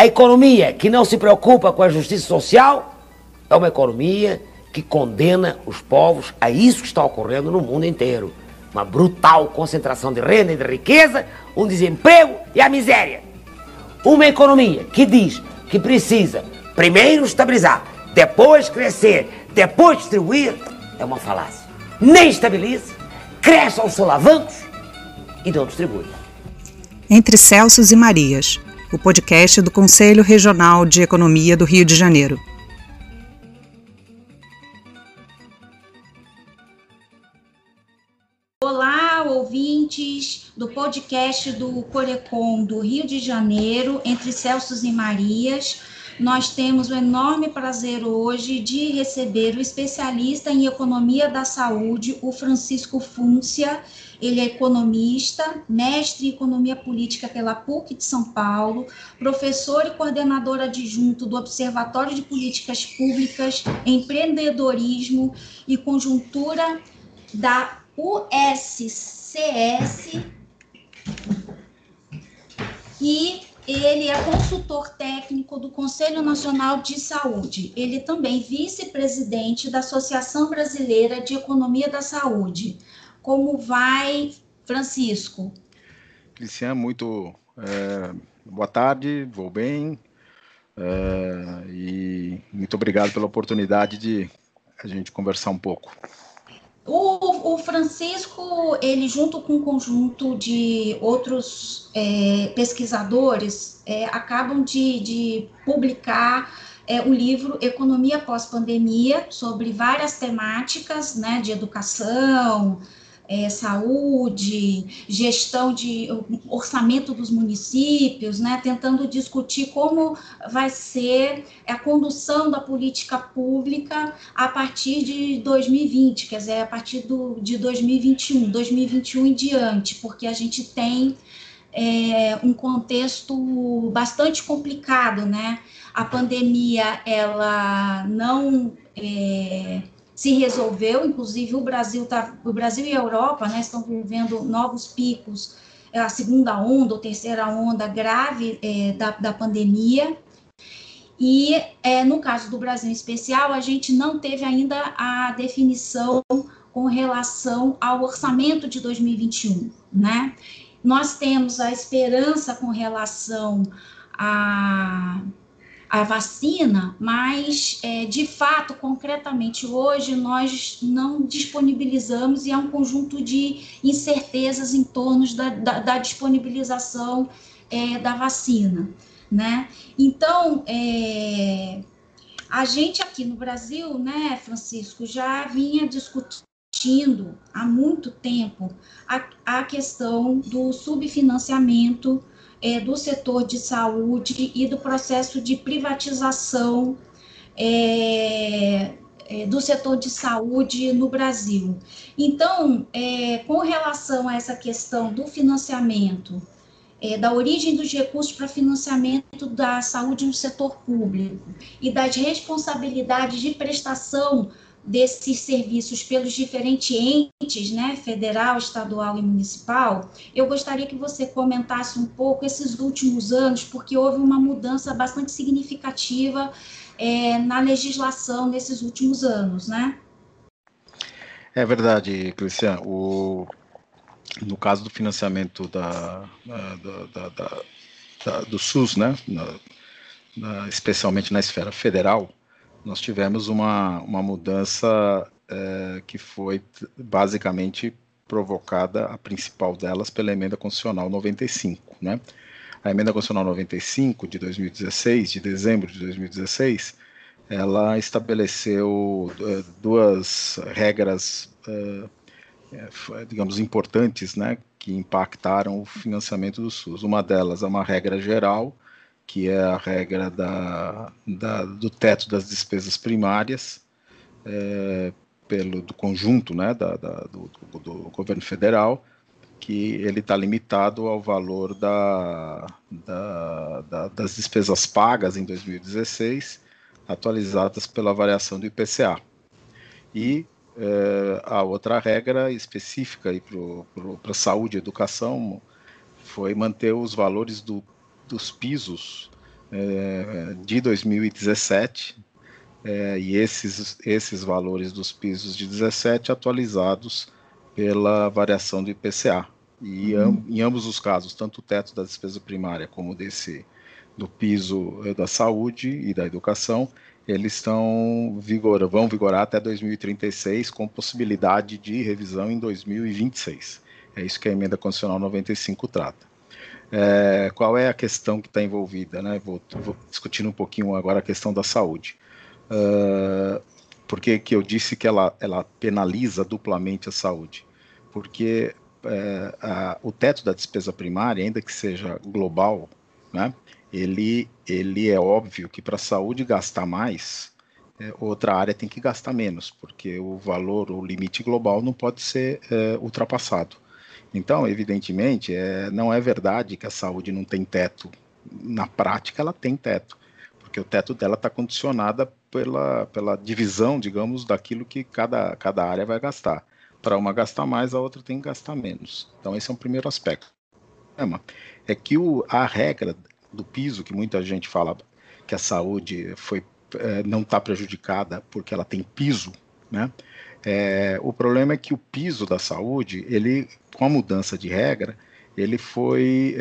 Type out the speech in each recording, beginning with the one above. A economia que não se preocupa com a justiça social é uma economia que condena os povos a isso que está ocorrendo no mundo inteiro. Uma brutal concentração de renda e de riqueza, um desemprego e a miséria. Uma economia que diz que precisa primeiro estabilizar, depois crescer, depois distribuir, é uma falácia. Nem estabiliza, cresce aos solavancos e não distribui. Entre Celsos e Marias, o podcast do Conselho Regional de Economia do Rio de Janeiro. Olá, ouvintes do podcast do Corecon do Rio de Janeiro, Entre Celsos e Marias. Nós temos o enorme prazer hoje de receber o especialista em Economia da Saúde, o Francisco Funcia. Ele é economista, mestre em Economia Política pela PUC de São Paulo, professor e coordenador adjunto do Observatório de Políticas Públicas, Empreendedorismo e Conjuntura da USCS e ele é consultor técnico do Conselho Nacional de Saúde. Ele também é vice-presidente da Associação Brasileira de Economia da Saúde. Como vai, Francisco? Cristian, boa tarde, vou bem. E muito obrigado pela oportunidade de a gente conversar um pouco. O Francisco, ele junto com um conjunto de outros pesquisadores, acabam de publicar o livro Economia Pós-Pandemia, sobre várias temáticas, né, de educação, saúde, gestão de orçamento dos municípios, né, tentando discutir como vai ser a condução da política pública a partir de 2020, quer dizer, a partir de 2021 em diante, porque a gente tem um contexto bastante complicado, né? A pandemia, ela não se resolveu, inclusive o Brasil e a Europa, né, estão vivendo novos picos, a segunda onda ou terceira onda grave da pandemia, e no caso do Brasil em especial, a gente não teve ainda a definição com relação ao orçamento de 2021, né? Nós temos a esperança com relação à vacina, mas, de fato, concretamente, hoje nós não disponibilizamos e há um conjunto de incertezas em torno da disponibilização da vacina, né? Então, a gente aqui no Brasil, né, Francisco, já vinha discutindo há muito tempo a questão do subfinanciamento do setor de saúde e do processo de privatização do setor de saúde no Brasil. Então, com relação a essa questão do financiamento, da origem dos recursos para financiamento da saúde no setor público e das responsabilidades de prestação desses serviços pelos diferentes entes, né, federal, estadual e municipal, eu gostaria que você comentasse um pouco esses últimos anos, porque houve uma mudança bastante significativa na legislação nesses últimos anos, né? É verdade, Cristian. No caso do financiamento do SUS, né, especialmente na esfera federal, nós tivemos uma mudança que foi basicamente provocada, a principal delas, pela Emenda Constitucional 95, né? A Emenda Constitucional 95 de 2016, de dezembro de 2016, ela estabeleceu duas regras, digamos, importantes, né, que impactaram o financiamento do SUS. Uma delas é uma regra geral, que é a regra do teto das despesas primárias do conjunto, né, do governo federal, que ele está limitado ao valor das despesas pagas em 2016, atualizadas pela variação do IPCA. E a outra regra específica para saúde e educação foi manter os valores dos pisos de 2017, e esses valores dos pisos de 17 atualizados pela variação do IPCA. E em ambos os casos, tanto o teto da despesa primária como do piso da saúde e da educação, eles vão vigorar até 2036, com possibilidade de revisão em 2026. É isso que a Emenda Constitucional 95 trata. Qual é a questão que está envolvida, né? Vou discutindo um pouquinho agora a questão da saúde. Por que eu disse que ela penaliza duplamente a saúde? Porque o teto da despesa primária, ainda que seja global, né? Ele é óbvio que para a saúde gastar mais, outra área tem que gastar menos, porque o valor, o limite global não pode ser ultrapassado. Então, evidentemente, não é verdade que a saúde não tem teto. Na prática, ela tem teto, porque o teto dela está condicionada pela divisão, digamos, daquilo que cada área vai gastar. Para uma gastar mais, a outra tem que gastar menos. Então, esse é um primeiro aspecto. É que a regra do piso, que muita gente fala que a saúde não está prejudicada porque ela tem piso, né? O problema é que o piso da saúde, com a mudança de regra, ele foi,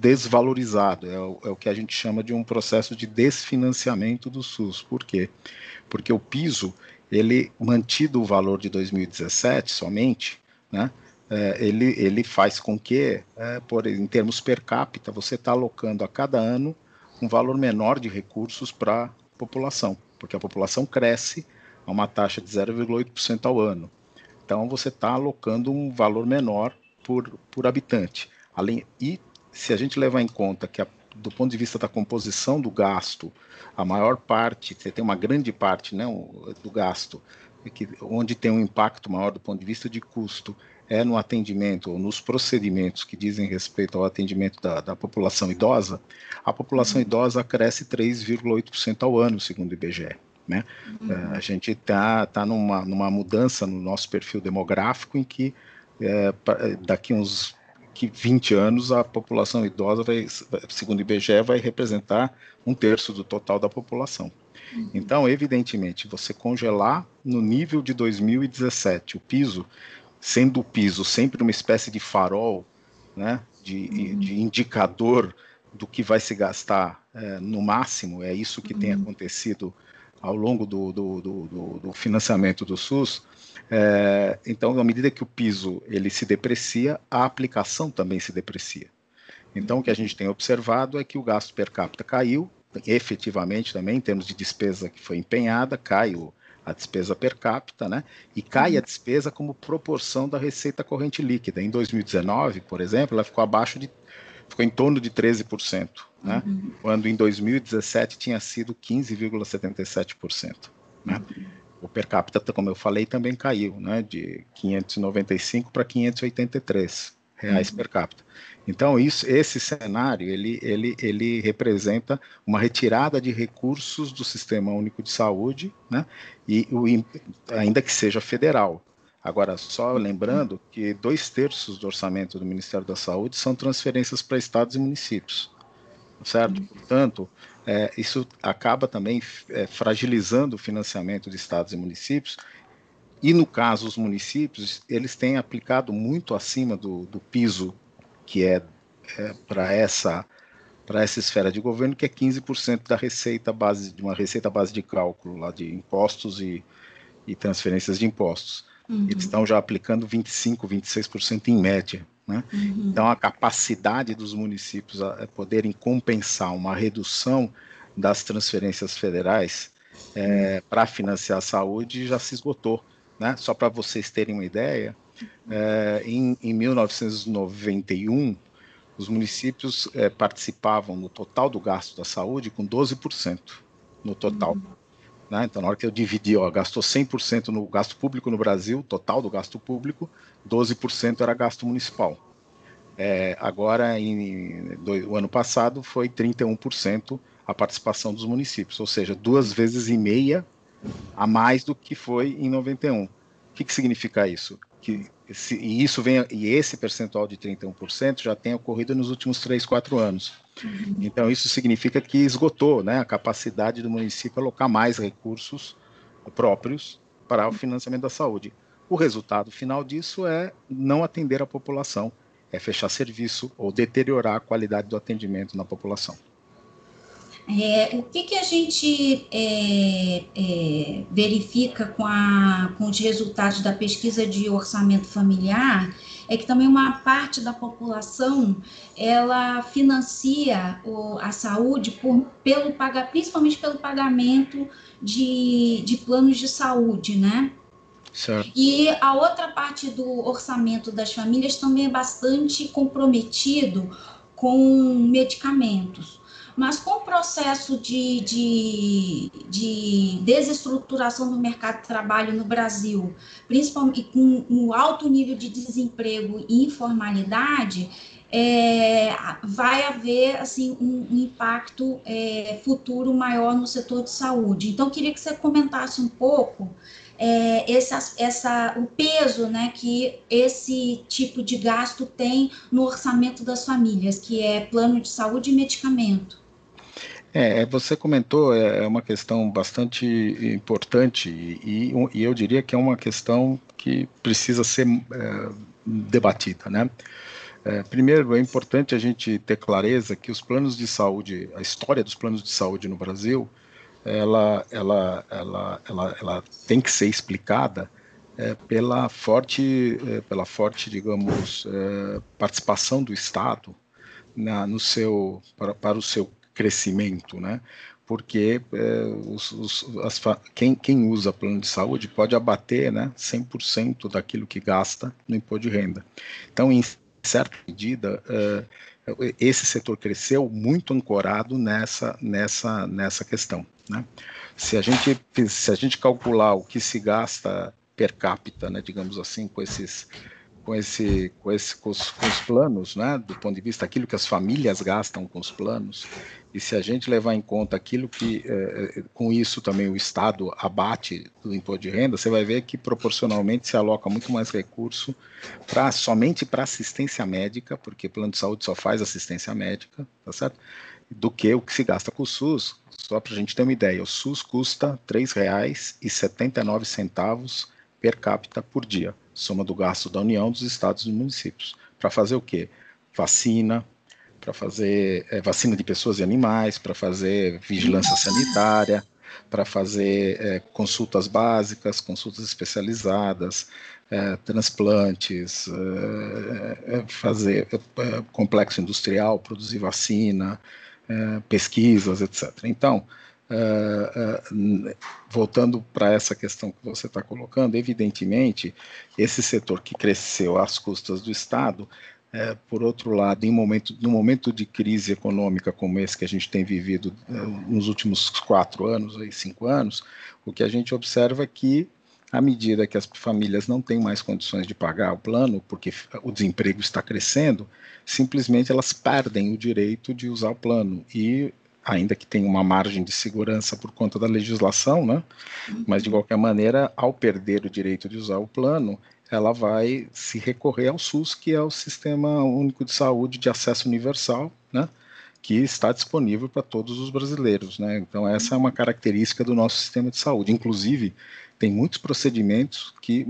desvalorizado. É o que a gente chama de um processo de desfinanciamento do SUS. Por quê? Porque o piso, mantido o valor de 2017 somente, né? Ele faz com que, em termos per capita, você está alocando a cada ano um valor menor de recursos para a população, porque a população cresce a uma taxa de 0,8% ao ano. Então, você está alocando um valor menor por habitante. E se a gente levar em conta que, do ponto de vista da composição do gasto, a maior parte, você tem uma grande parte, né, do gasto, onde tem um impacto maior do ponto de vista de custo, no atendimento ou nos procedimentos que dizem respeito ao atendimento da população idosa, a população idosa cresce 3,8% ao ano, segundo o IBGE. Né? A gente está numa mudança no nosso perfil demográfico em que daqui uns 20 anos a população idosa, segundo o IBGE, vai representar 1/3 do total da população. Então, evidentemente, você congelar no nível de 2017 o piso, sendo o piso sempre uma espécie de farol, né, de indicador do que vai se gastar no máximo, é isso que tem acontecido ao longo do financiamento do SUS. Então, à medida que o piso se deprecia, a aplicação também se deprecia. Então, o que a gente tem observado é que o gasto per capita caiu, efetivamente também, em termos de despesa que foi empenhada, caiu a despesa per capita, né? E cai a despesa como proporção da receita corrente líquida. Em 2019, por exemplo, ela ficou em torno de 13%, né? Quando em 2017 tinha sido 15,77%. Né? O per capita, como eu falei, também caiu, né? De 595 para 583 reais per capita. Então, esse cenário, ele representa uma retirada de recursos do Sistema Único de Saúde, né? E ainda que seja federal. Agora, só lembrando que 2/3 do orçamento do Ministério da Saúde são transferências para estados e municípios, certo? Portanto, isso acaba também fragilizando o financiamento de estados e municípios. E, no caso, os municípios, eles têm aplicado muito acima do piso que para essa esfera de governo, que é 15% da receita base, de uma receita base de cálculo lá de impostos e transferências de impostos. Eles estão já aplicando 25%, 26% em média, né? Então, a capacidade dos municípios a poderem compensar uma redução das transferências federais para financiar a saúde já se esgotou, né? Só para vocês terem uma ideia, em 1991, os municípios participavam no total do gasto da saúde com 12% no total. Né? Então, na hora que eu dividi, gastou 100% no gasto público no Brasil, total do gasto público, 12% era gasto municipal. Agora, o ano passado, foi 31% a participação dos municípios, ou seja, 2,5 vezes a mais do que foi em 91. O que significa isso? E esse percentual de 31% já tem ocorrido nos últimos 3, 4 anos. Então, isso significa que esgotou, né, a capacidade do município alocar mais recursos próprios para o financiamento da saúde. O resultado final disso é não atender a população, é fechar serviço ou deteriorar a qualidade do atendimento na população. O que a gente verifica com os resultados da pesquisa de orçamento familiar é que também uma parte da população, ela financia a saúde principalmente pelo pagamento de planos de saúde, né? Certo. E a outra parte do orçamento das famílias também é bastante comprometido com medicamentos. Mas com o processo de desestruturação do mercado de trabalho no Brasil, principalmente com o alto nível de desemprego e informalidade, vai haver assim, um impacto futuro maior no setor de saúde. Então, eu queria que você comentasse um pouco o peso, né, que esse tipo de gasto tem no orçamento das famílias, que é plano de saúde e medicamento. Você comentou, é uma questão bastante importante e eu diria que é uma questão que precisa ser debatida, né? Primeiro, é importante a gente ter clareza que os planos de saúde, a história dos planos de saúde no Brasil, ela tem que ser explicada pela forte, digamos, participação do Estado para o seu crescimento, né? Porque quem usa plano de saúde pode abater, né, 100% daquilo que gasta no imposto de renda. Então, em certa medida, esse setor cresceu muito ancorado nessa questão, né? Se a gente calcular o que se gasta per capita, né, digamos assim, com os planos, né, do ponto de vista daquilo que as famílias gastam com os planos, e se a gente levar em conta aquilo que, com isso também o Estado abate do imposto de renda, você vai ver que proporcionalmente se aloca muito mais recurso somente para assistência médica, porque plano de saúde só faz assistência médica, tá certo? Do que o que se gasta com o SUS. Só para a gente ter uma ideia, o SUS custa R$ 3,79 per capita por dia, soma do gasto da União, dos estados e dos municípios. Para fazer o quê? Vacina, para fazer vacina de pessoas e animais, para fazer vigilância sanitária, para fazer consultas básicas, consultas especializadas, transplantes, fazer complexo industrial, produzir vacina, pesquisas, etc. Então, voltando para essa questão que você está colocando, evidentemente, esse setor que cresceu às custas do Estado, por outro lado, no momento de crise econômica como esse que a gente tem vivido nos últimos 4 anos, 5 anos, o que a gente observa é que, à medida que as famílias não têm mais condições de pagar o plano, porque o desemprego está crescendo, simplesmente elas perdem o direito de usar o plano e, ainda que tenha uma margem de segurança por conta da legislação, né? Mas, de qualquer maneira, ao perder o direito de usar o plano, ela vai se recorrer ao SUS, que é o Sistema Único de Saúde de Acesso Universal, né? Que está disponível para todos os brasileiros, né? Então, essa é uma característica do nosso sistema de saúde. Inclusive, tem muitos procedimentos que,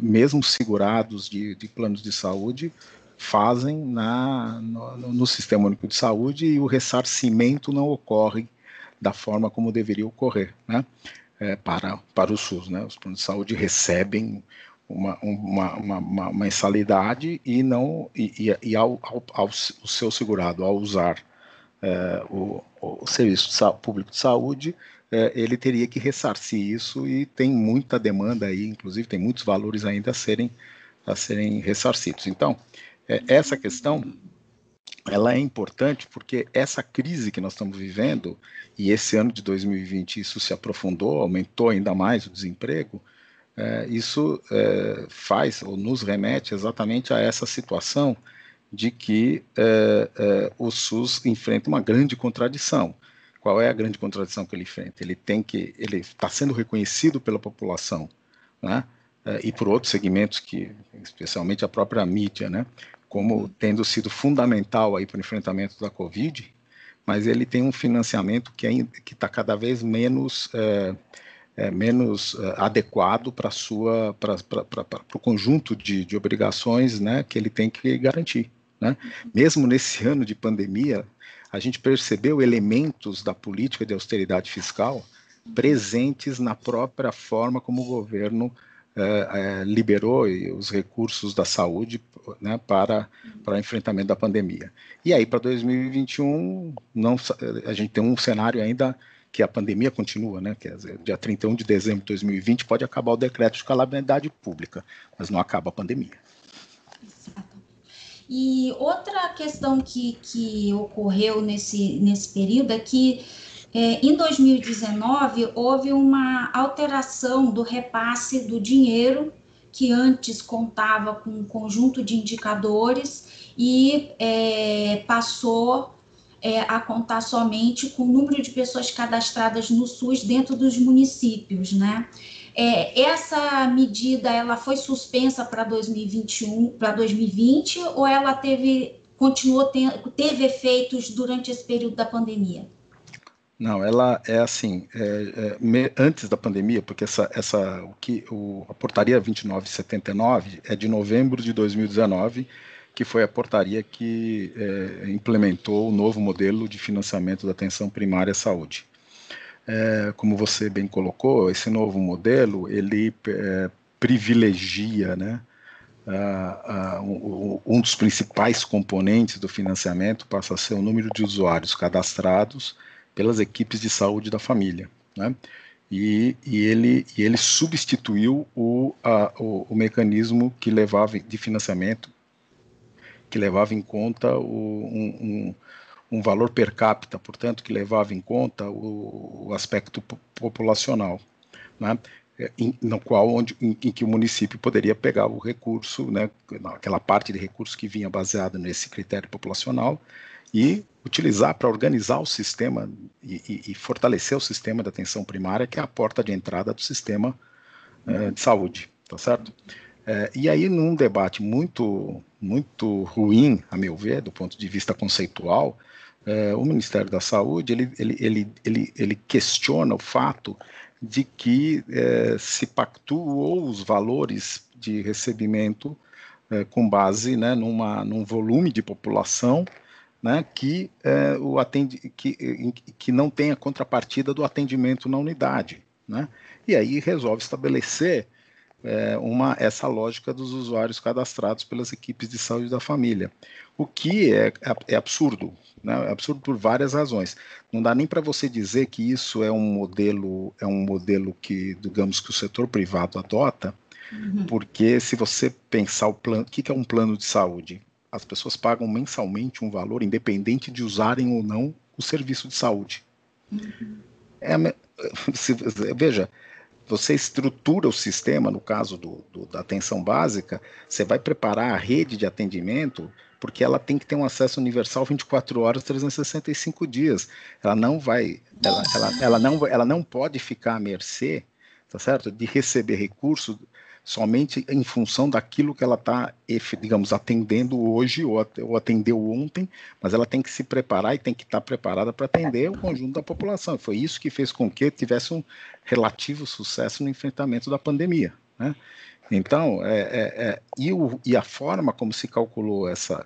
mesmo segurados de planos de saúde, fazem no Sistema Único de Saúde, e o ressarcimento não ocorre da forma como deveria ocorrer, né? Para o SUS, né? Os planos de saúde recebem uma mensalidade e não e ao o seu segurado, ao usar o serviço público de saúde, ele teria que ressarcir isso, e tem muita demanda aí, inclusive tem muitos valores ainda a serem ressarcidos. Então, essa questão, ela é importante porque essa crise que nós estamos vivendo, e esse ano de 2020 isso se aprofundou, aumentou ainda mais o desemprego, isso faz ou nos remete exatamente a essa situação de que o SUS enfrenta uma grande contradição. Qual é a grande contradição que ele enfrenta? Ele está sendo reconhecido pela população, né? E por outros segmentos, que especialmente a própria mídia, né, como tendo sido fundamental aí para o enfrentamento da Covid, mas ele tem um financiamento que está cada vez menos, menos adequado para o conjunto de obrigações, né, que ele tem que garantir. Né? Mesmo nesse ano de pandemia, a gente percebeu elementos da política de austeridade fiscal presentes na própria forma como o governo liberou os recursos da saúde, né, para enfrentamento da pandemia. E aí, para 2021, a gente tem um cenário ainda que a pandemia continua, né? Quer dizer, dia 31 de dezembro de 2020 pode acabar o decreto de calamidade pública, mas não acaba a pandemia. E outra questão que ocorreu nesse período é que em 2019, houve uma alteração do repasse do dinheiro, que antes contava com um conjunto de indicadores e passou a contar somente com o número de pessoas cadastradas no SUS dentro dos municípios, né? Essa medida, ela foi suspensa para 2021, para 2020, ou ela teve efeitos durante esse período da pandemia? Não, ela é assim, antes da pandemia, porque a Portaria 2979 é de novembro de 2019, que foi a portaria que implementou o novo modelo de financiamento da atenção primária à saúde. Como você bem colocou, esse novo modelo, ele privilegia, né, um dos principais componentes do financiamento passa a ser o número de usuários cadastrados pelas equipes de saúde da família, né? E ele substituiu o mecanismo que levava de financiamento, que levava em conta um valor per capita, portanto, que levava em conta o aspecto populacional, né? Em que o município poderia pegar o recurso, né, aquela parte de recurso que vinha baseada nesse critério populacional, e utilizar para organizar o sistema e fortalecer o sistema da atenção primária, que é a porta de entrada do sistema de saúde, tá certo? E aí, num debate muito ruim, a meu ver, do ponto de vista conceitual, o Ministério da Saúde, ele questiona o fato de que se pactuou os valores de recebimento com base, né, num volume de população, né, que não tem a contrapartida do atendimento na unidade, né? E aí resolve estabelecer essa lógica dos usuários cadastrados pelas equipes de saúde da família, o que é absurdo, né? É absurdo por várias razões. Não dá nem para você dizer que isso é um modelo que, digamos, que o setor privado adota, porque se você pensar o que é um plano de saúde, as pessoas pagam mensalmente um valor independente de usarem ou não o serviço de saúde. Veja, você estrutura o sistema, no caso da atenção básica, você vai preparar a rede de atendimento, porque ela tem que ter um acesso universal 24 horas, 365 dias. Ela não pode ficar à mercê, tá certo, de receber recurso somente em função daquilo que ela está, digamos, atendendo hoje ou atendeu ontem, mas ela tem que se preparar e tem que estar preparada para atender o conjunto da população. Foi isso que fez com que tivesse um relativo sucesso no enfrentamento da pandemia, né? Então, a forma como se calculou essa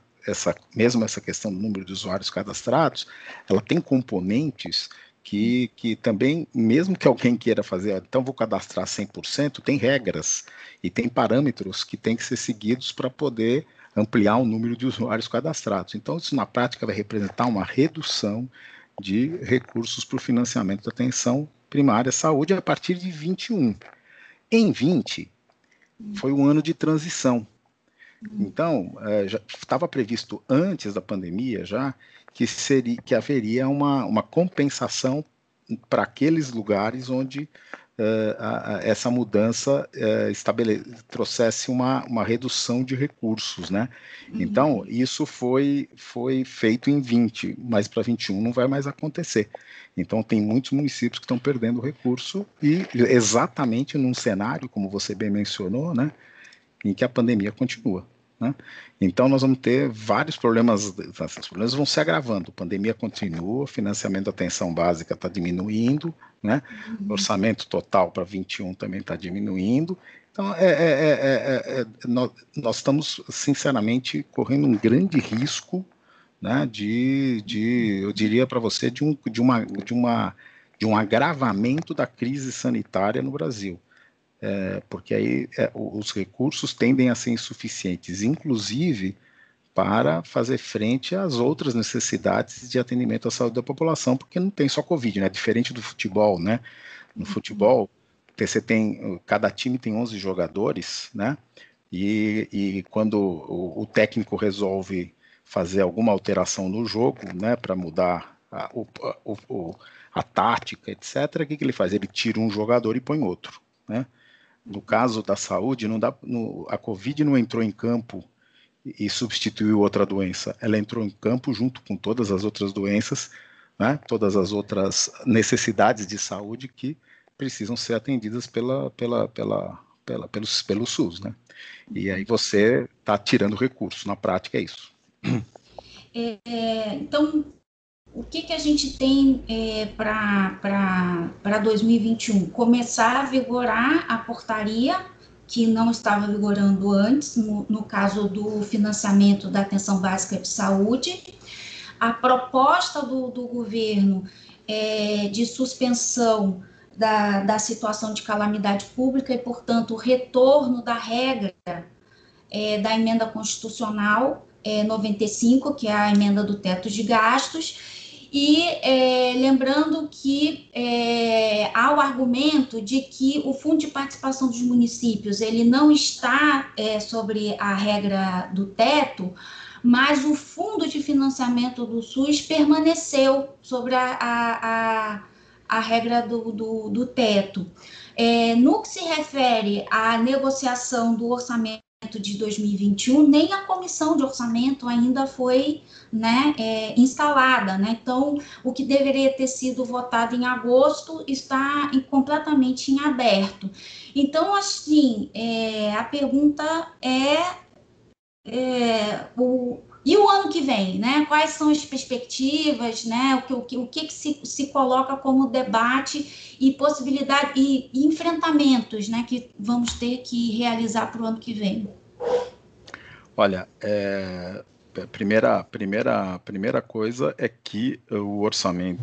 questão do número de usuários cadastrados, ela tem componentes que também, mesmo que alguém queira fazer, então vou cadastrar 100%, tem regras e tem parâmetros que têm que ser seguidos para poder ampliar o número de usuários cadastrados. Então, isso na prática vai representar uma redução de recursos para o financiamento da atenção primária à saúde a partir de 21. Em 20, foi um ano de transição. Então, já estava previsto antes da pandemia já que haveria uma compensação para aqueles lugares onde essa mudança trouxesse uma redução de recursos, né? Então, isso foi feito em 20, mas para 21 não vai mais acontecer. Então, tem muitos municípios que estão perdendo recurso e exatamente num cenário, como você bem mencionou, né, em que a pandemia continua. né? Então nós vamos ter vários problemas, os problemas vão se agravando, a pandemia continua, o financiamento da atenção básica está diminuindo, né? O orçamento total para 21 também está diminuindo, então nós estamos sinceramente correndo um grande risco, né, eu diria para você, de um agravamento da crise sanitária no Brasil. Porque aí os recursos tendem a ser insuficientes, inclusive para fazer frente às outras necessidades de atendimento à saúde da população, porque não tem só Covid, né? Diferente do futebol, né? No futebol, cada time tem 11 jogadores, né? E quando o técnico resolve fazer alguma alteração no jogo, né, para mudar a tática, etc., o que ele faz? Ele tira um jogador e põe outro, né? No caso da saúde, a Covid não entrou em campo e substituiu outra doença. Ela entrou em campo junto com todas as outras doenças, né? Todas as outras necessidades de saúde que precisam ser atendidas pelo SUS, né? E aí você está tirando recurso. Na prática é isso. Então, o que a gente tem para 2021? Começar a vigorar a portaria que não estava vigorando antes, no caso do financiamento da atenção básica de saúde. A proposta do governo de suspensão da situação de calamidade pública e, portanto, o retorno da regra da Emenda Constitucional 95, que é a emenda do teto de gastos. E lembrando que há o argumento de que o Fundo de Participação dos Municípios ele não está sobre a regra do teto, mas o Fundo de Financiamento do SUS permaneceu sobre a regra do teto. No que se refere à negociação do orçamento de 2021, nem a comissão de orçamento ainda foi, né, instalada, né? Então, o que deveria ter sido votado em agosto está completamente em aberto. Então, assim, a pergunta e o ano que vem, né? Quais são as perspectivas, né? O que se coloca como debate e possibilidade e enfrentamentos, né, que vamos ter que realizar para o ano que vem? Olha, primeira coisa é que o orçamento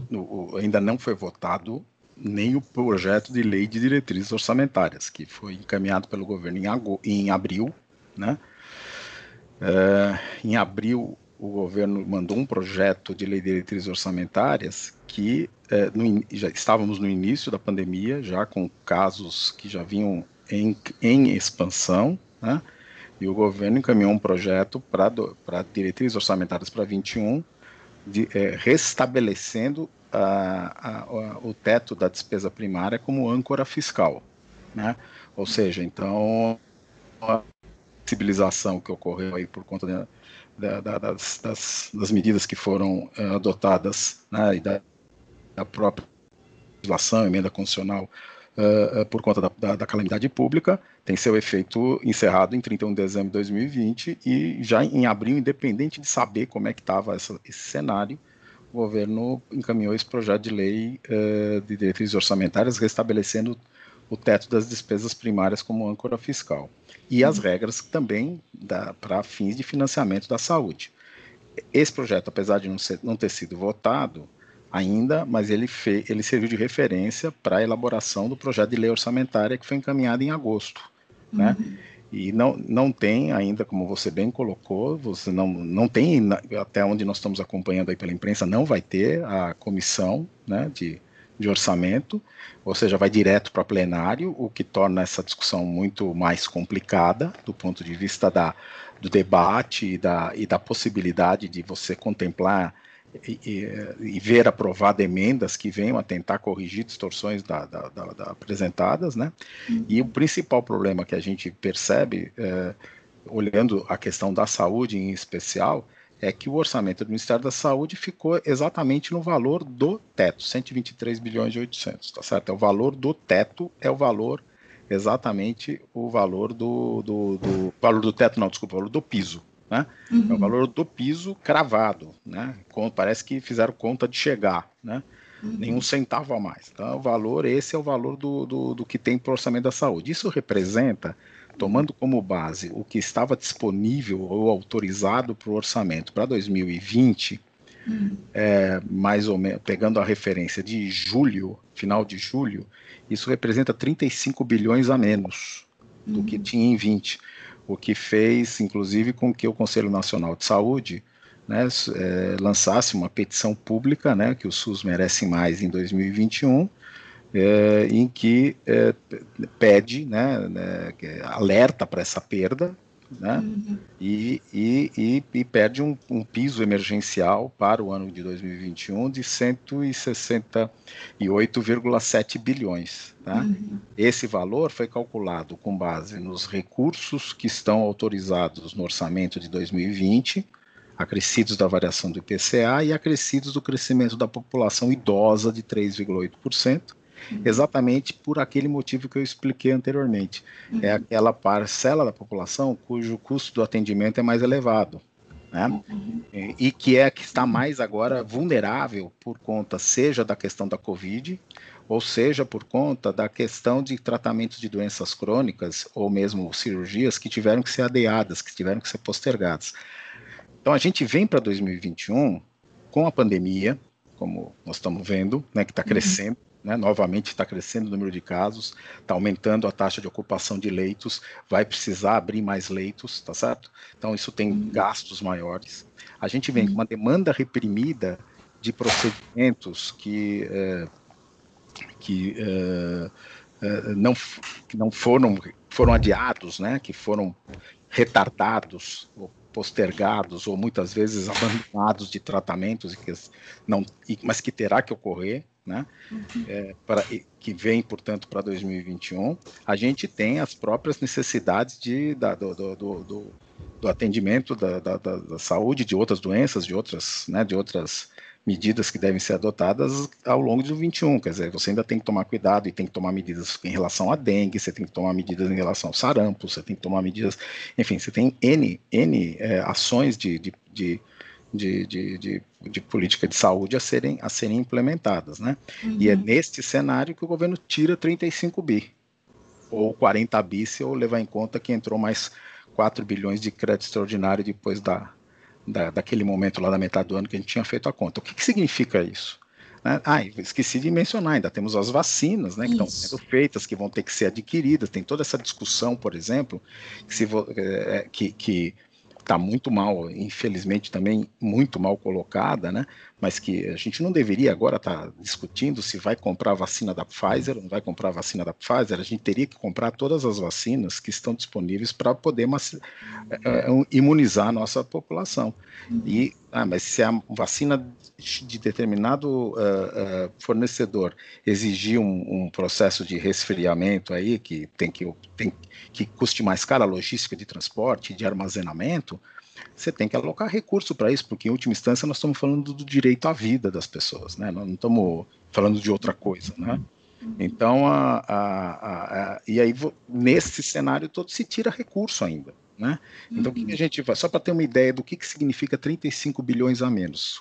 ainda não foi votado, nem o projeto de lei de diretrizes orçamentárias, que foi encaminhado pelo governo em abril, né? Em abril, o governo mandou um projeto de lei de diretrizes orçamentárias que já estávamos no início da pandemia, já com casos que já vinham em expansão, né? E o governo encaminhou um projeto para diretrizes orçamentárias para 21, restabelecendo o teto da despesa primária como âncora fiscal, né? Ou seja, então flexibilização que ocorreu aí por conta das medidas que foram adotadas, né, e da própria legislação, emenda constitucional, por conta da calamidade pública, tem seu efeito encerrado em 31 de dezembro de 2020 e já em abril, independente de saber como é que estava esse cenário, o governo encaminhou esse projeto de lei de diretrizes orçamentárias restabelecendo o teto das despesas primárias como âncora fiscal e as regras também para fins de financiamento da saúde. Esse projeto, apesar de não ter sido votado ainda, mas ele serviu de referência para a elaboração do projeto de lei orçamentária que foi encaminhado em agosto, né? E não tem ainda, como você bem colocou, você não tem, até onde nós estamos acompanhando aí pela imprensa, não vai ter a comissão, né, de orçamento, ou seja, vai direto para plenário, o que torna essa discussão muito mais complicada do ponto de vista do debate e da possibilidade de você contemplar e ver aprovada emendas que venham a tentar corrigir distorções apresentadas, né? E o principal problema que a gente percebe, olhando a questão da saúde em especial, é que o orçamento do Ministério da Saúde ficou exatamente no valor do teto, 123 bilhões e 800, tá certo? É o valor do teto, é o valor exatamente o valor do piso, né? Uhum. É o valor do piso cravado, né? Parece que fizeram conta de chegar, né? Uhum. Nenhum centavo a mais. Então, o valor, esse é o valor do que tem para o orçamento da saúde. Isso representa, tomando como base o que estava disponível ou autorizado para o orçamento para 2020, mais ou menos, pegando a referência de julho, final de julho, isso representa 35 bilhões a menos do que tinha em 20, o que fez, inclusive, com que o Conselho Nacional de Saúde, né, lançasse uma petição pública, né, que o SUS merece mais em 2021, em que pede, né, alerta para essa perda, né? Uhum. E perde um piso emergencial para o ano de 2021 de 168,7 bilhões. Tá? Uhum. Esse valor foi calculado com base nos recursos que estão autorizados no orçamento de 2020, acrescidos da variação do IPCA e acrescidos do crescimento da população idosa de 3,8%, exatamente por aquele motivo que eu expliquei anteriormente. Uhum. É aquela parcela da população cujo custo do atendimento é mais elevado, né? Uhum. E que é a que está mais agora vulnerável por conta, seja da questão da Covid, ou seja, por conta da questão de tratamento de doenças crônicas ou mesmo cirurgias que tiveram que ser adiadas, que tiveram que ser postergadas. Então, a gente vem para 2021 com a pandemia, como nós estamos vendo, né, que está crescendo, né, novamente está crescendo o número de casos, está aumentando a taxa de ocupação de leitos, vai precisar abrir mais leitos, tá certo? Então, isso tem gastos maiores. A gente vem com uma demanda reprimida de procedimentos que não foram adiados, né, que foram retardados, postergados ou muitas vezes abandonados de tratamentos, mas que terá que ocorrer, né? Uhum. Que vem, portanto, para 2021, a gente tem as próprias necessidades do atendimento da saúde, de outras doenças, de outras medidas que devem ser adotadas ao longo de 2021, quer dizer, você ainda tem que tomar cuidado e tem que tomar medidas em relação à dengue, você tem que tomar medidas em relação ao sarampo, você tem que tomar medidas, enfim, você tem N ações de política de saúde a serem implementadas, né? Uhum. E é neste cenário que o governo tira 35 bi, ou 40 bi se eu levar em conta que entrou mais 4 bilhões de crédito extraordinário depois daquele momento lá da metade do ano que a gente tinha feito a conta. O que significa isso? Ah, esqueci de mencionar, ainda temos as vacinas, né, que estão sendo feitas, que vão ter que ser adquiridas, tem toda essa discussão, por exemplo, que está muito mal, infelizmente também muito mal colocada, né? Mas que a gente não deveria agora estar discutindo se vai comprar a vacina da Pfizer ou não vai comprar a vacina da Pfizer. A gente teria que comprar todas as vacinas que estão disponíveis para poder imunizar a nossa população. E, mas se a vacina de determinado fornecedor exigir um processo de resfriamento aí, que custe mais caro a logística de transporte, de armazenamento, você tem que alocar recurso para isso, porque em última instância nós estamos falando do direito à vida das pessoas, né? Nós não estamos falando de outra coisa, né? Então, e aí nesse cenário todo se tira recurso ainda, né? Então, o que a gente vai, só para ter uma ideia do que significa 35 bilhões a menos,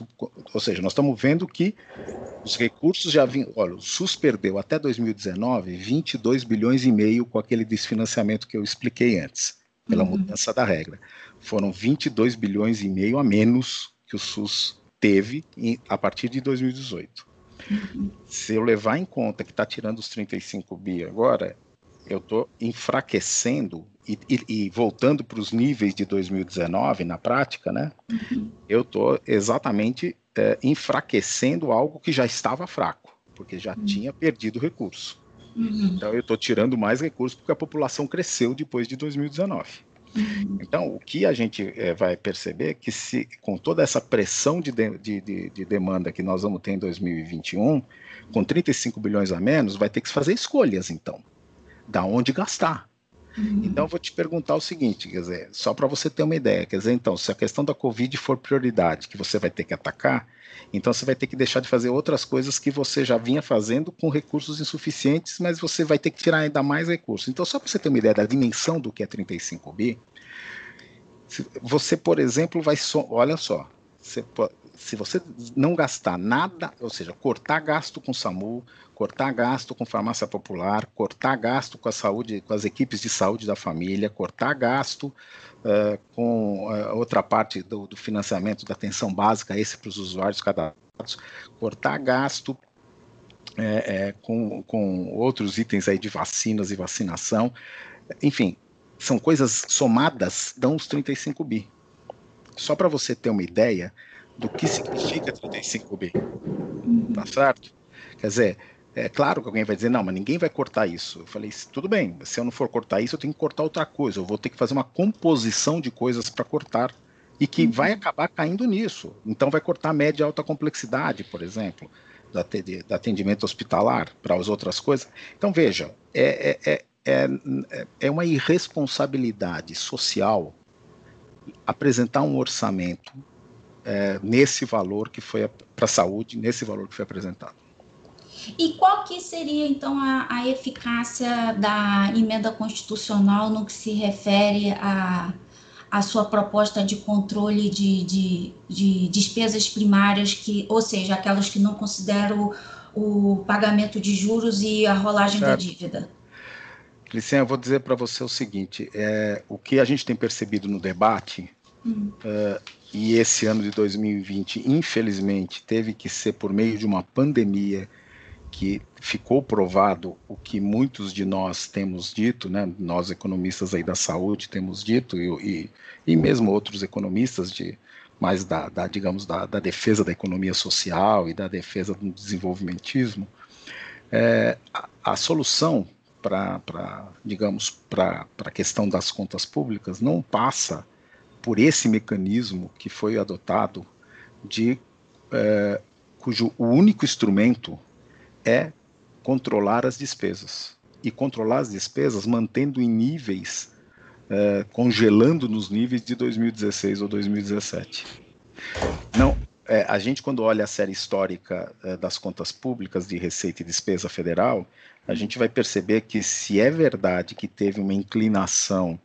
ou seja, nós estamos vendo que os recursos já vinham, olha, o SUS perdeu até 2019 22,5 bilhões com aquele desfinanciamento que eu expliquei antes, pela mudança da regra. Foram 22,5 bilhões a menos que o SUS teve a partir de 2018. Se eu levar em conta que está tirando os 35 bi agora, eu estou enfraquecendo e voltando para os níveis de 2019 na prática, né? Eu estou exatamente enfraquecendo algo que já estava fraco, porque já tinha perdido recurso. Então, eu estou tirando mais recursos porque a população cresceu depois de 2019. Então, o que a gente vai perceber é que com toda essa pressão de demanda que nós vamos ter em 2021, com 35 bilhões a menos, vai ter que fazer escolhas, então, da onde gastar. Então, eu vou te perguntar o seguinte, quer dizer, só para você ter uma ideia, quer dizer, então, se a questão da Covid for prioridade que você vai ter que atacar, então você vai ter que deixar de fazer outras coisas que você já vinha fazendo com recursos insuficientes, mas você vai ter que tirar ainda mais recursos. Então, só para você ter uma ideia da dimensão do que é 35 bi, você, por exemplo, vai só, olha só, se você não gastar nada, ou seja, cortar gasto com SAMU, cortar gasto com farmácia popular, cortar gasto com a saúde, com as equipes de saúde da família, cortar gasto com outra parte do financiamento da atenção básica, esse para os usuários cadastrados, cortar gasto com outros itens aí de vacinas e vacinação, enfim, são coisas somadas, dão os 35 bi. Só para você ter uma ideia do que significa 35 bi, tá certo? Quer dizer, é claro que alguém vai dizer, não, mas ninguém vai cortar isso. Eu falei, tudo bem, se eu não for cortar isso, eu tenho que cortar outra coisa, eu vou ter que fazer uma composição de coisas para cortar, e que vai acabar caindo nisso. Então vai cortar a média e alta complexidade, por exemplo, do atendimento hospitalar para as outras coisas. Então veja, é uma irresponsabilidade social apresentar um orçamento nesse valor que foi para a saúde, nesse valor que foi apresentado. E qual que seria, então, a eficácia da emenda constitucional no que se refere à sua proposta de controle de despesas primárias, que, ou seja, aquelas que não consideram o pagamento de juros e a rolagem da dívida? Cristian, eu vou dizer para você o seguinte, o que a gente tem percebido no debate, e esse ano de 2020, infelizmente, teve que ser por meio de uma pandemia que ficou provado o que muitos de nós temos dito, né? Nós economistas aí da saúde temos dito, e mesmo outros economistas da defesa da economia social e da defesa do desenvolvimentismo, a solução para a questão das contas públicas não passa por esse mecanismo que foi adotado, cujo o único instrumento é controlar as despesas. E controlar as despesas mantendo em níveis, congelando nos níveis de 2016 ou 2017. Não, a gente, quando olha a série histórica das contas públicas de receita e despesa federal, a gente vai perceber que, se é verdade que teve uma inclinação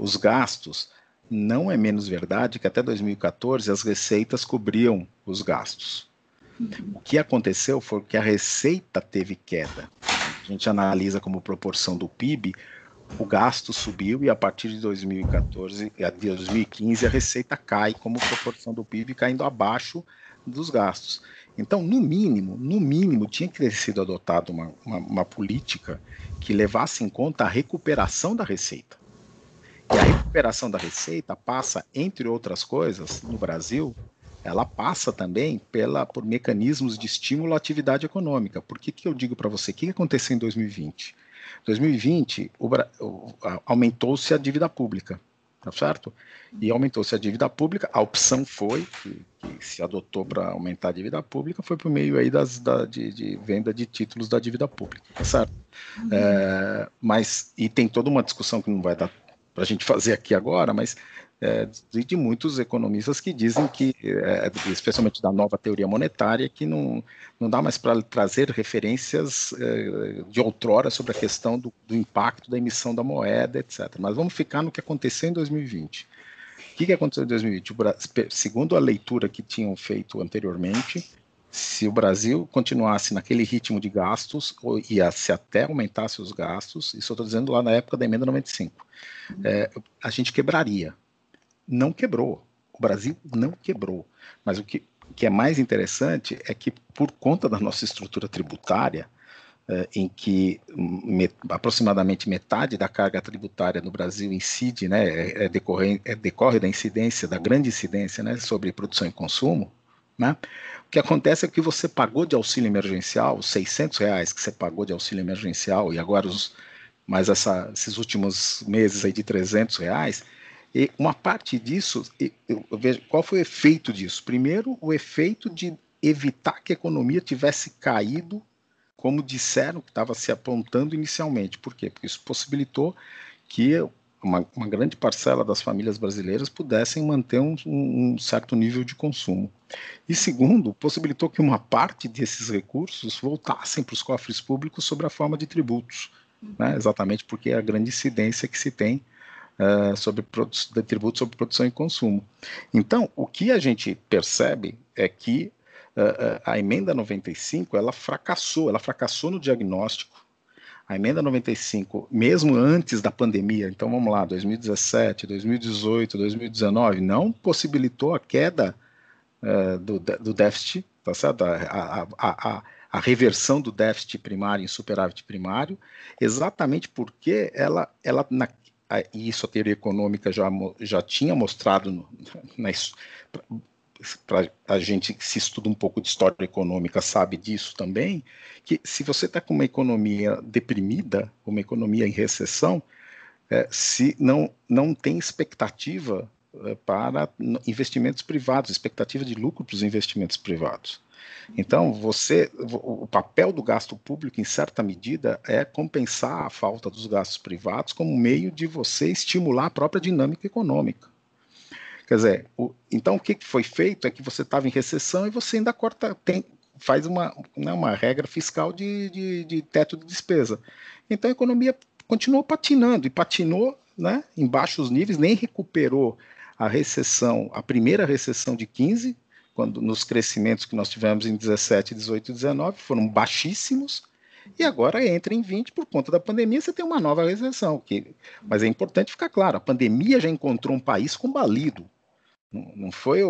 os gastos, não é menos verdade que até 2014 as receitas cobriam os gastos. O que aconteceu foi que a receita teve queda. A gente analisa como proporção do PIB, o gasto subiu, e a partir de 2015 a receita cai como proporção do PIB, caindo abaixo dos gastos. Então, no mínimo, tinha que ter sido adotada uma política que levasse em conta a recuperação da receita. E a recuperação da receita passa, entre outras coisas, no Brasil, ela passa também por mecanismos de estímulo à atividade econômica. Por que eu digo para você? O que aconteceu em 2020? Em 2020, aumentou-se a dívida pública, tá certo? E aumentou-se a dívida pública, a opção que se adotou para aumentar a dívida pública foi por meio aí de venda de títulos da dívida pública, tá certo? E tem toda uma discussão que não vai dar para a gente fazer aqui agora, mas de muitos economistas que dizem que, especialmente da nova teoria monetária, que não dá mais para trazer referências de outrora sobre a questão do impacto da emissão da moeda, etc. Mas vamos ficar no que aconteceu em 2020. O que aconteceu em 2020? Segundo a leitura que tinham feito anteriormente, se o Brasil continuasse naquele ritmo de gastos, se até aumentasse os gastos, isso eu estou dizendo lá na época da Emenda 95, a gente quebraria. Não quebrou, o Brasil não quebrou, mas o que é mais interessante é que, por conta da nossa estrutura tributária, em que aproximadamente metade da carga tributária no Brasil incide, né, decorre da incidência, da grande incidência, né, sobre produção e consumo, né, o que acontece é que você pagou de auxílio emergencial, os R$600 que você pagou de auxílio emergencial, e agora esses últimos meses aí de R$300, e uma parte disso, eu vejo qual foi o efeito disso. Primeiro, o efeito de evitar que a economia tivesse caído, como disseram que estava se apontando inicialmente. Por quê? Porque isso possibilitou que uma grande parcela das famílias brasileiras pudessem manter um certo nível de consumo. E segundo, possibilitou que uma parte desses recursos voltassem para os cofres públicos sob a forma de tributos, né? Exatamente porque é a grande incidência que se tem sobre tributos sobre produção e consumo. Então, o que a gente percebe é que a Emenda 95, ela fracassou no diagnóstico. A Emenda 95, mesmo antes da pandemia, então vamos lá, 2017, 2018, 2019, não possibilitou a queda do déficit, tá certo? A reversão do déficit primário em superávit primário, exatamente porque isso a teoria econômica já tinha mostrado para a gente que se estuda um pouco de história econômica sabe disso também, que se você está com uma economia deprimida, uma economia em recessão, se não tem expectativa para investimentos privados, expectativa de lucro para os investimentos privados. Então, o papel do gasto público, em certa medida, é compensar a falta dos gastos privados como meio de você estimular a própria dinâmica econômica. Quer dizer, então o que foi feito é que você estava em recessão e você ainda faz uma regra fiscal de teto de despesa. Então a economia continuou patinando, e patinou, né, em baixos níveis, nem recuperou a recessão, a primeira recessão de 15, quando nos crescimentos que nós tivemos em 17, 18 e 19 foram baixíssimos, e agora entra em 20 por conta da pandemia, você tem uma nova recessão. Mas é importante ficar claro, a pandemia já encontrou um país combalido. Não foi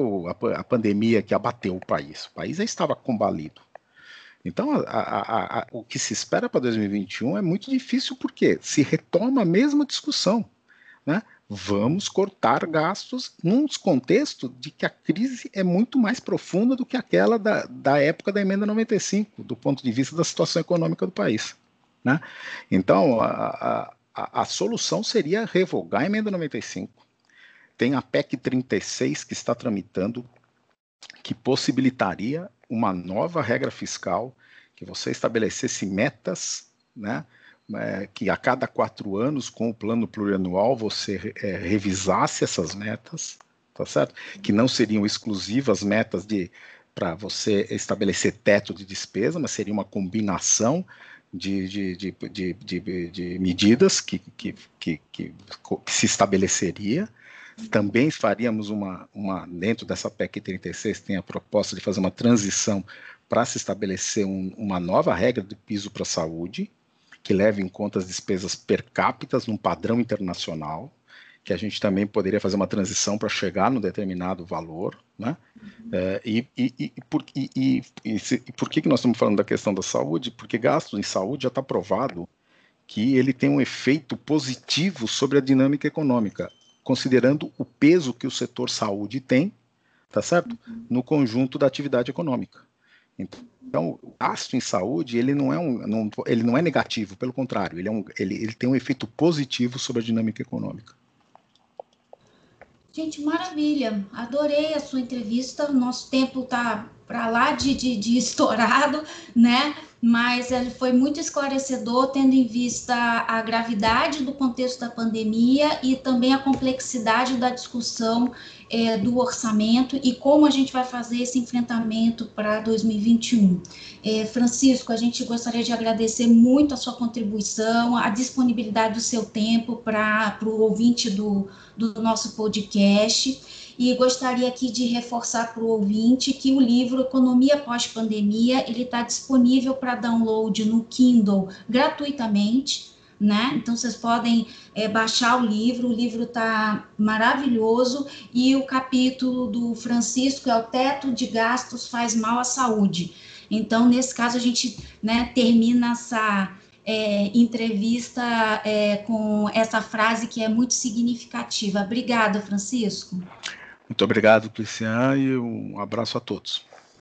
a pandemia que abateu o país já estava combalido. Então, o que se espera para 2021 é muito difícil, porque se retoma a mesma discussão, né? Vamos cortar gastos num contexto de que a crise é muito mais profunda do que aquela da época da Emenda 95, do ponto de vista da situação econômica do país, né? Então, a solução seria revogar a Emenda 95, tem a PEC 36 que está tramitando, que possibilitaria uma nova regra fiscal, que você estabelecesse metas, né, que a cada 4 anos, com o plano plurianual, você revisasse essas metas, tá certo? Que não seriam exclusivas metas para você estabelecer teto de despesa, mas seria uma combinação de medidas que se estabeleceria. Também faríamos dentro dessa PEC 36, tem a proposta de fazer uma transição para se estabelecer uma nova regra de piso para a saúde, que leve em conta as despesas per capita num padrão internacional, que a gente também poderia fazer uma transição para chegar num determinado valor, né? E por que nós estamos falando da questão da saúde? Porque gasto em saúde já está provado que ele tem um efeito positivo sobre a dinâmica econômica, considerando o peso que o setor saúde tem, tá certo? No conjunto da atividade econômica. Então, o gasto em saúde, ele não é negativo, pelo contrário, ele tem um efeito positivo sobre a dinâmica econômica. Gente, maravilha, adorei a sua entrevista, nosso tempo está para lá de estourado, né? Mas ele foi muito esclarecedor, tendo em vista a gravidade do contexto da pandemia e também a complexidade da discussão do orçamento e como a gente vai fazer esse enfrentamento para 2021. Francisco, a gente gostaria de agradecer muito a sua contribuição, a disponibilidade do seu tempo para o ouvinte do nosso podcast. E gostaria aqui de reforçar para o ouvinte que o livro Economia Pós-Pandemia, ele está disponível para download no Kindle gratuitamente, né? Então, vocês podem baixar o livro está maravilhoso, e o capítulo do Francisco é o teto de gastos faz mal à saúde. Então, nesse caso, a gente, né, termina essa entrevista com essa frase que é muito significativa. Obrigada, Francisco. Muito obrigado, Cristian, e um abraço a todos.